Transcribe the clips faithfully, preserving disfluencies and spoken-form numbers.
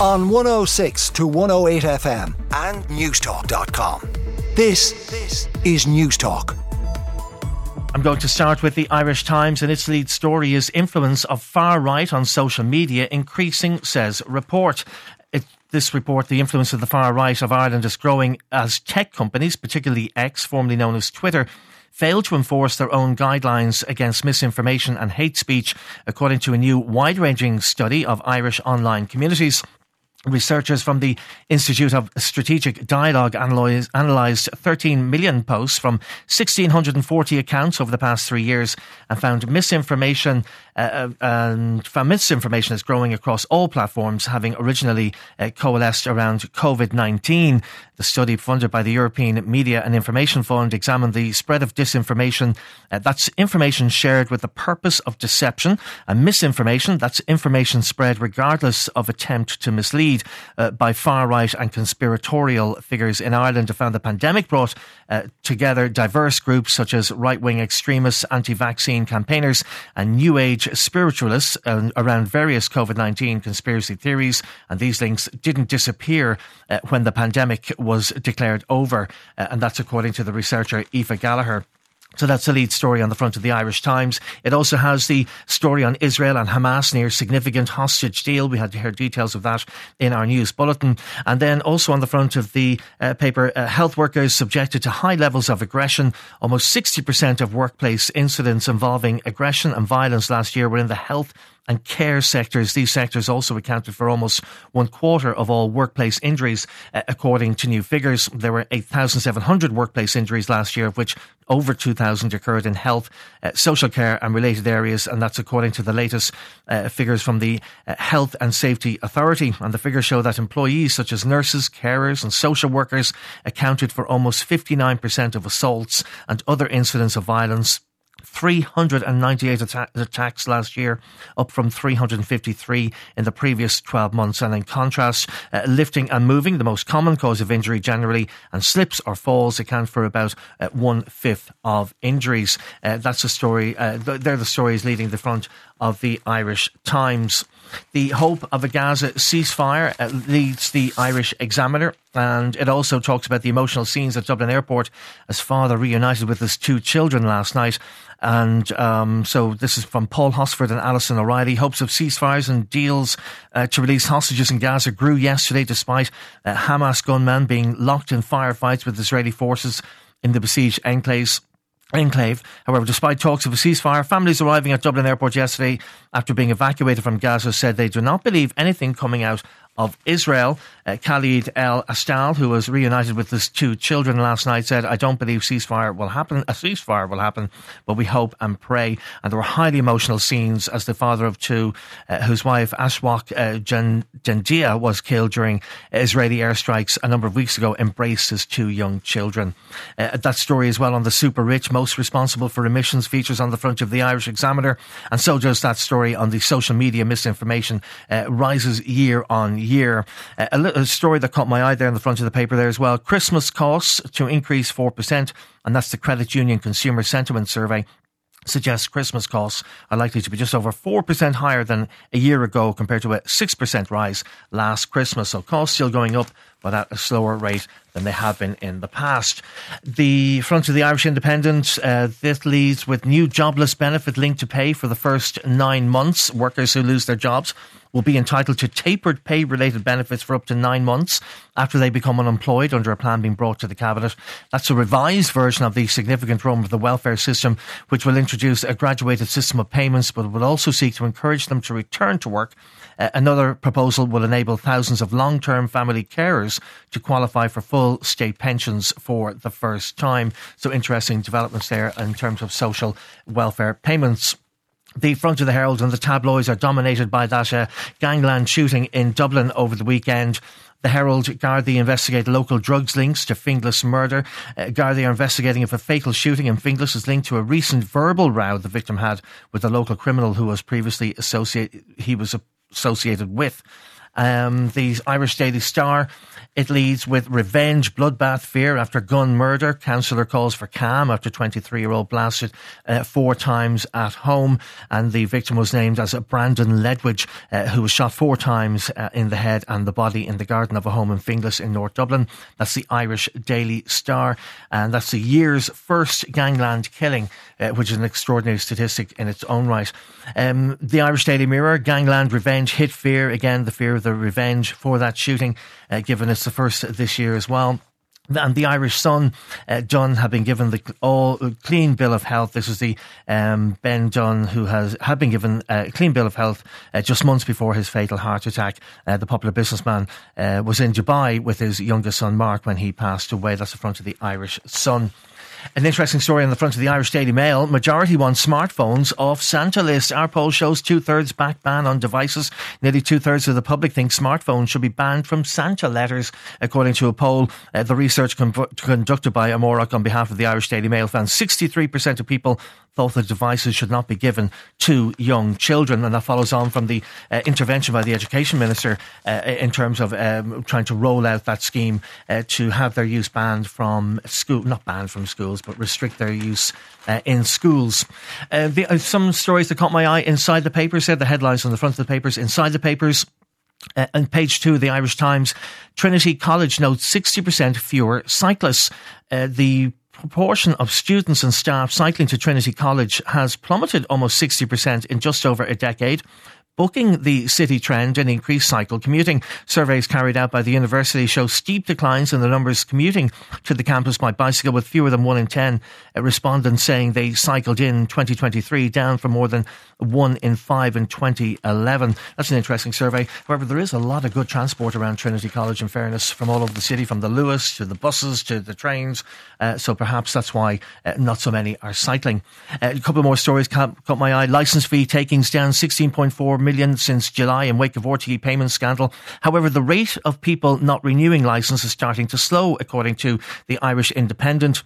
on one oh six to one oh eight F M and newstalk dot com. This, this is News Talk. I'm going to start with the Irish Times, and its lead story is influence of far right on social media increasing, says report. It, this report, the influence of the far right of Ireland is growing as tech companies, particularly X, formerly known as Twitter, fail to enforce their own guidelines against misinformation and hate speech, according to a new wide-ranging study of Irish online communities. Researchers from the Institute of Strategic Dialogue analysed thirteen million posts from one thousand six hundred forty accounts over the past three years and found misinformation uh, and found misinformation is growing across all platforms, having originally uh, coalesced around covid nineteen. The study, funded by the European Media and Information Fund, examined the spread of disinformation. Uh, that's information shared with the purpose of deception, and misinformation, that's information spread regardless of attempt to mislead. Uh, by far-right and conspiratorial figures in Ireland, have found the pandemic brought uh, together diverse groups such as right-wing extremists, anti-vaccine campaigners and New Age spiritualists uh, around various covid nineteen conspiracy theories, and these links didn't disappear uh, when the pandemic was declared over, uh, and that's according to the researcher Aoife Gallagher. So that's the lead story on the front of the Irish Times. It also has the story on Israel and Hamas near significant hostage deal. We had to hear details of that in our news bulletin. And then also on the front of the uh, paper, uh, health workers subjected to high levels of aggression. Almost sixty percent of workplace incidents involving aggression and violence last year were in the health and care sectors. These sectors also accounted for almost one quarter of all workplace injuries, uh, according to new figures. There were eight thousand seven hundred workplace injuries last year, of which over two thousand occurred in health, uh, social care and related areas, and that's according to the latest uh, figures from the uh, Health and Safety Authority. And the figures show that employees such as nurses, carers and social workers accounted for almost fifty-nine percent of assaults and other incidents of violence. three hundred ninety-eight atta- attacks last year, up from three hundred fifty-three in the previous twelve months. And in contrast, uh, lifting and moving, the most common cause of injury generally, and slips or falls account for about uh, one-fifth of injuries. Uh, that's the story. Uh, th- they're the stories leading the front of the Irish Times. The hope of a Gaza ceasefire uh, leads the Irish Examiner, and it also talks about the emotional scenes at Dublin Airport as father reunited with his two children last night. And um, so this is from Paul Hosford and Alison O'Reilly. Hopes of ceasefires and deals uh, to release hostages in Gaza grew yesterday despite uh, Hamas gunmen being locked in firefights with Israeli forces in the besieged enclaves. Enclave. However, despite talks of a ceasefire, families arriving at Dublin Airport yesterday after being evacuated from Gaza said they do not believe anything coming out of Israel. Uh, Khalid El Astal, who was reunited with his two children last night, said, I don't believe ceasefire will happen. A ceasefire will happen, but we hope and pray. And there were highly emotional scenes as the father of two, uh, whose wife Ashwak uh, Jandia was killed during Israeli airstrikes a number of weeks ago, embraced his two young children. Uh, that story as well on the super rich, most responsible for emissions, features on the front of the Irish Examiner. And so does that story on the social media misinformation uh, rises year on year. year. Uh, a little story that caught my eye there in the front of the paper there as well. Christmas costs to increase four percent, and that's the Credit Union Consumer Sentiment Survey. Suggests Christmas costs are likely to be just over four percent higher than a year ago compared to a six percent rise last Christmas. So costs still going up, but at a slower rate than they have been in the past. The front of the Irish Independent, uh, this leads with new jobless benefit linked to pay for the first nine months. Workers who lose their jobs will be entitled to tapered pay-related benefits for up to nine months after they become unemployed under a plan being brought to the Cabinet. That's a revised version of the significant reform of the welfare system, which will introduce a graduated system of payments, but will also seek to encourage them to return to work. Uh, another proposal will enable thousands of long-term family carers to qualify for full state pensions for the first time. So interesting developments there in terms of social welfare payments. The front of the Herald and the tabloids are dominated by that uh, gangland shooting in Dublin over the weekend. The Herald, Gardaí investigate local drugs links to Finglas murder. Uh, Gardaí are investigating if a fatal shooting in Finglas is linked to a recent verbal row the victim had with a local criminal who was previously associated, he was associated with. Um, the Irish Daily Star, it leads with revenge, bloodbath, fear after gun murder. Councillor calls for calm after twenty-three-year-old blasted uh, four times at home. And the victim was named as Brandon Ledwidge, uh, who was shot four times uh, in the head and the body in the garden of a home in Finglas in North Dublin. That's the Irish Daily Star. And that's the year's first gangland killing, uh, which is an extraordinary statistic in its own right. Um, the Irish Daily Mirror, gangland, revenge, hit fear. Again, the fear of the revenge for that shooting, uh, given it's the first this year as well. And the Irish Sun, uh, Dunne had been given the all clean bill of health. This is the um, Ben Dunne who has had been given a clean bill of health uh, just months before his fatal heart attack. Uh, the popular businessman uh, was in Dubai with his youngest son Mark when he passed away. That's the front of the Irish Sun. An interesting story on the front of the Irish Daily Mail. Majority want smartphones off Santa list. Our poll shows two-thirds back ban on devices. Nearly two-thirds of the public think smartphones should be banned from Santa letters, according to a poll. Uh, the research com- conducted by Amorok on behalf of the Irish Daily Mail found sixty-three percent of people thought that devices should not be given to young children. And that follows on from the uh, intervention by the Education Minister uh, in terms of um, trying to roll out that scheme uh, to have their use banned from school, not banned from schools, but restrict their use uh, in schools. Uh, the, uh, some stories that caught my eye inside the papers, said the headlines on the front of the papers, inside the papers. Uh, and page two of the Irish Times, Trinity College notes sixty percent fewer cyclists. Uh, the proportion of students and staff cycling to Trinity College has plummeted almost sixty percent in just over a decade, bucking the city trend in increased cycle commuting. Surveys carried out by the university show steep declines in the numbers commuting to the campus by bicycle, with fewer than one in ten respondents saying they cycled in twenty twenty-three, down from more than one in five in twenty eleven. That's an interesting survey. However, there is a lot of good transport around Trinity College, in fairness, from all over the city, from the Lewis to the buses to the trains. Uh, so perhaps that's why uh, not so many are cycling. Uh, a couple more stories caught, caught my eye. Licence fee takings down sixteen point four million since July in wake of R T É payment scandal. However, the rate of people not renewing licences is starting to slow, according to the Irish Independent.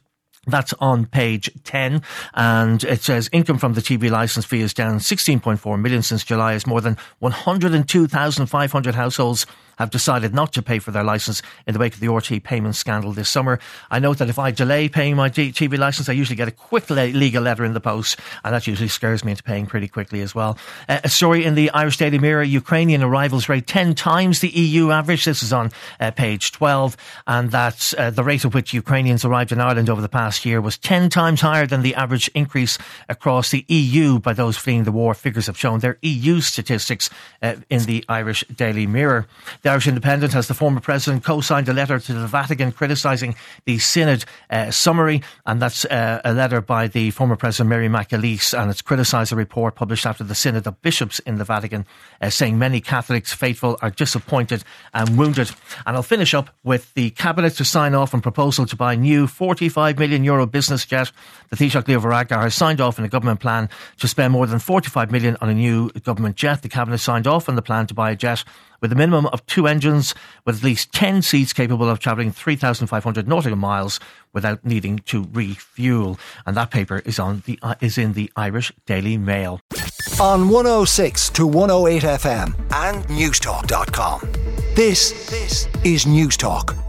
That's on page ten, and it says income from the T V licence fee is down sixteen point four million since July, as more than one hundred two thousand five hundred households have decided not to pay for their licence in the wake of the R T É payment scandal this summer. I note that if I delay paying my T V licence, I usually get a quick le- legal letter in the post, and that usually scares me into paying pretty quickly as well. Uh, a story in the Irish Daily Mirror, Ukrainian arrivals rate ten times the E U average. This is on uh, page twelve, and that's uh, the rate at which Ukrainians arrived in Ireland over the past year was ten times higher than the average increase across the E U by those fleeing the war. Figures have shown their E U statistics uh, in the Irish Daily Mirror. The Irish Independent has the former president co-signed a letter to the Vatican criticising the Synod uh, summary, and that's uh, a letter by the former president Mary McAleese, and it's criticised a report published after the Synod of Bishops in the Vatican, uh, saying many Catholics faithful are disappointed and wounded. And I'll finish up with the Cabinet to sign off on proposal to buy new forty-five million Euro business jet. The Taoiseach Leo Varadkar has signed off on a government plan to spend more than forty-five million on a new government jet. The Cabinet signed off on the plan to buy a jet with a minimum of two engines, with at least ten seats capable of travelling three thousand five hundred nautical miles without needing to refuel. And that paper is on the uh, is in the Irish Daily Mail. On one oh six to one oh eight F M and newstalk dot com. This, this is Newstalk.